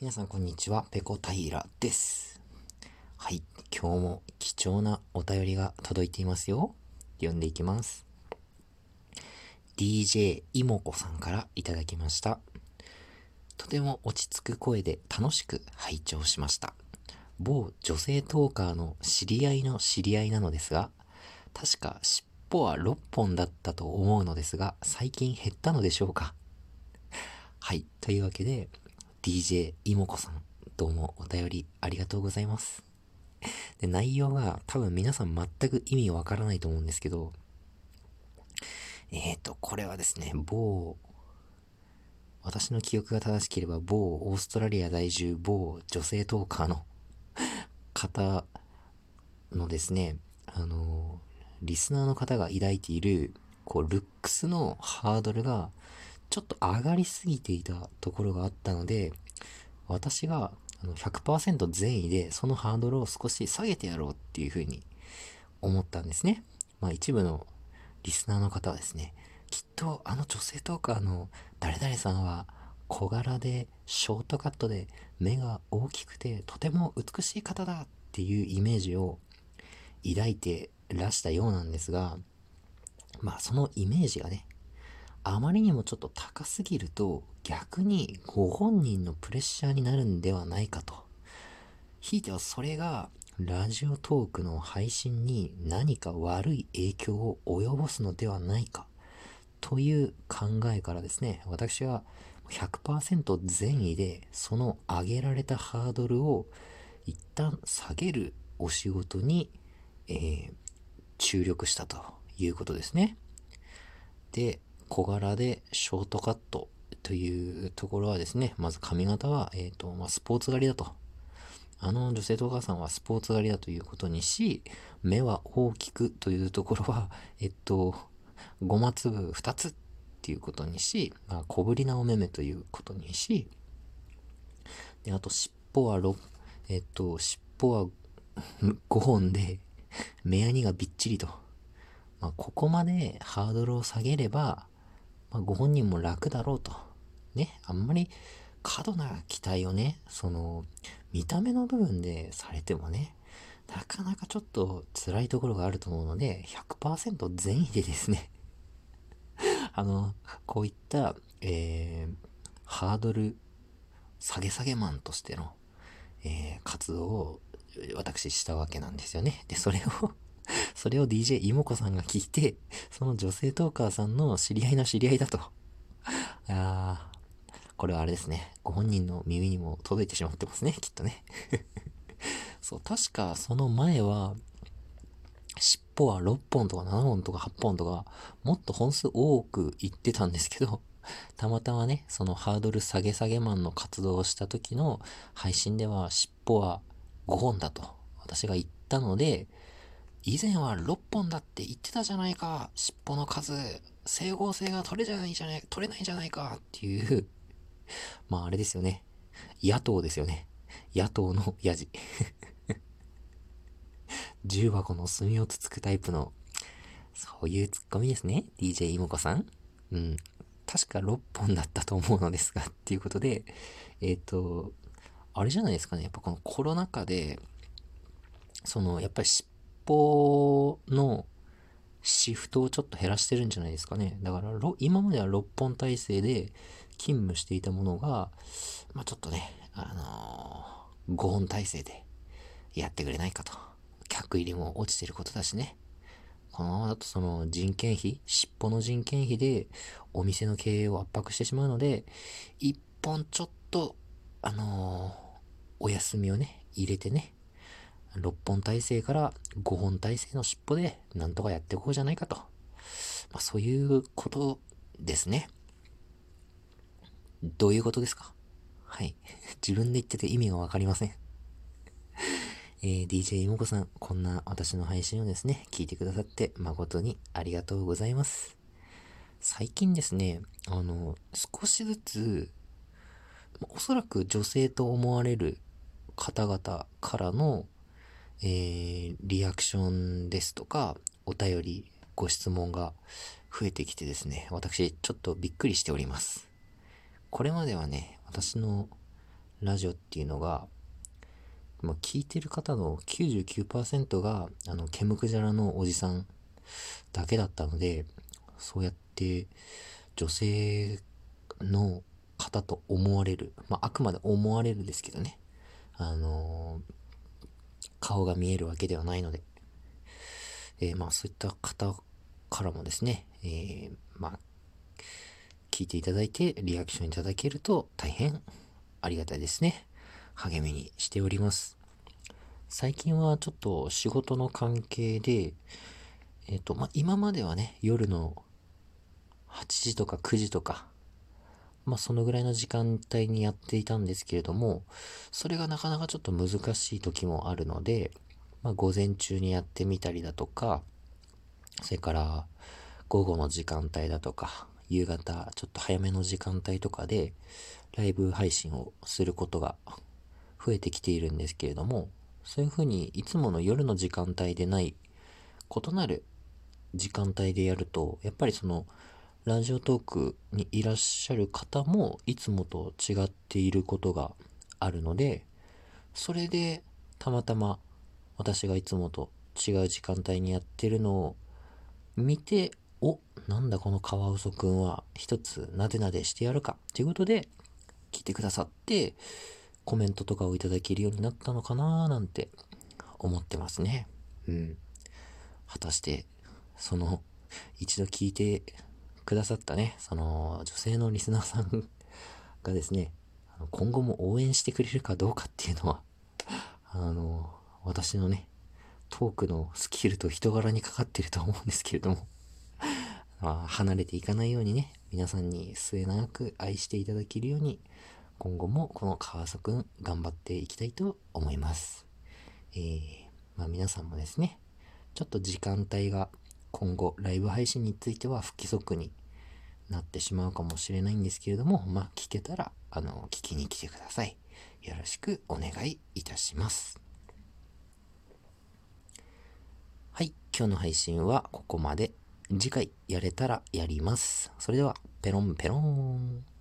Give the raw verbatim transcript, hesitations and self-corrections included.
皆さんこんにちは、ペコタイラです。はい、今日も貴重なお便りが届いていますよ。読んでいきます。ディージェー いもこさんからいただきました。とても落ち着く声で楽しく拝聴しました。某女性トーカーの知り合いの知り合いなのですが、確か尻尾はろっぽんだったと思うのですが、最近減ったのでしょうか。はい、というわけで、ディージェー いもこさん、どうもお便りありがとうございます。で、内容が多分皆さん全く意味わからないと思うんですけど、えっと、これはですね、某、私の記憶が正しければ某オーストラリア在住某女性トーカーの方のですね、あの、リスナーの方が抱いている、こう、ルックスのハードルが、ちょっと上がりすぎていたところがあったので、私が ひゃくパーセント 善意でそのハードルを少し下げてやろうっていうふうに思ったんですね。まあ一部のリスナーの方はですね、きっとあの女性トーカーの誰々さんは小柄でショートカットで目が大きくてとても美しい方だっていうイメージを抱いてらしたようなんですが、まあそのイメージがね、あまりにもちょっと高すぎると逆にご本人のプレッシャーになるんではないかと。ひいてはそれがラジオトークの配信に何か悪い影響を及ぼすのではないかという考えからですね、私は ひゃくパーセント 善意でその上げられたハードルを一旦下げるお仕事に、えー、注力したということですね。で、小柄でショートカットというところはですね、まず髪型は、えーとまあ、スポーツ狩りだと。あの女性とお母さんはスポーツ狩りだということにし、目は大きくというところは、えっと、ごま粒ふたつっていうことにし、まあ、小ぶりなお目目ということにし、であと尻尾はろく、えっと、尻尾はごほんで、目やにがびっちりと。まあ、ここまでハードルを下げれば、ご本人も楽だろうと。ね。あんまり過度な期待をね、その、見た目の部分でされてもね、なかなかちょっと辛いところがあると思うので、ひゃくパーセント 善意でですね、あの、こういった、えー、ハードル下げ下げマンとしての、えー、活動を私したわけなんですよね。で、それを、それを ディージェー いもこさんが聞いて、その女性トーカーさんの知り合いの知り合いだと。あー、これはあれですね。ご本人の耳にも届いてしまってますね、きっとね。そう、確かその前は、尻尾はろっぽんとかななほんとかはっぽんとか、もっと本数多く言ってたんですけど、たまたまね、そのハードル下げ下げマンの活動をした時の配信では、尻尾はごほんだと、私が言ったので、以前はろっぽんだって言ってたじゃないか、尻尾の数、整合性が取れじゃないじゃない、取れないじゃないかっていう、まああれですよね。野党ですよね。野党のヤジ。重箱の隅をつつくタイプの、そういうツッコミですね。ディージェー いもこさん。うん。確かろっぽんだったと思うのですが、っていうことで、えっと、あれじゃないですかね。やっぱこのコロナ禍で、その、やっぱり尻尾、尻尾のシフトをちょっと減らしてるんじゃないですかね。だから今まではろっぽん体制で勤務していたものが、まあちょっとね、あのー、ごほん体制でやってくれないかと。客入りも落ちてることだしね。このままだとその人件費、尻尾の人件費でお店の経営を圧迫してしまうので、一本ちょっと、あのー、お休みをね、入れてね。ろっぽん体制からごほん体制の尻尾でなんとかやっていこうじゃないかと。まあそういうことですね。どういうことですか？はい。自分で言ってて意味がわかりません。えー、ディージェー いもこさん、こんな私の配信をですね、聞いてくださって誠にありがとうございます。最近ですね、あの、少しずつ、おそらく女性と思われる方々からのえー、リアクションですとかお便りご質問が増えてきてですね、私ちょっとびっくりしております。これまではね、私のラジオっていうのが、まあ、聞いてる方の きゅうじゅうきゅうパーセント があの毛むくじゃらのおじさんだけだったので、そうやって女性の方と思われる、まあ、あくまで思われるですけどね、あのー、顔が見えるわけではないので、えー、まあそういった方からもですね、えー、まあ聞いていただいてリアクションいただけると大変ありがたいですね。励みにしております。最近はちょっと仕事の関係で、えっとまあ、今まではね、夜のはちじとかくじとか、まあそのぐらいの時間帯にやっていたんですけれども、それがなかなかちょっと難しい時もあるので、まあ午前中にやってみたりだとか、それから午後の時間帯だとか、夕方ちょっと早めの時間帯とかでライブ配信をすることが増えてきているんですけれども、そういうふうにいつもの夜の時間帯でない異なる時間帯でやると、やっぱりそのラジオトークにいらっしゃる方もいつもと違っていることがあるので、それでたまたま私がいつもと違う時間帯にやってるのを見て、お、なんだこのカワウソくんは一つなでなでしてやるかということで聞いてくださってコメントとかをいただけるようになったのかななんて思ってますね。うん。果たしてその一度聞いてくださったね、その女性のリスナーさんがですね、今後も応援してくれるかどうかっていうのは、あの私のねトークのスキルと人柄にかかってると思うんですけれども、まあ、離れていかないようにね、皆さんに末永く愛していただけるように、今後もこのカワウソくん頑張っていきたいと思います、えーまあ、皆さんもですね、ちょっと時間帯が今後ライブ配信については不規則になってしまうかもしれないんですけれども、まあ聞けたらあの聞きに来てください。よろしくお願いいたします。はい、今日の配信はここまで。次回やれたらやります。それではペロンペロン。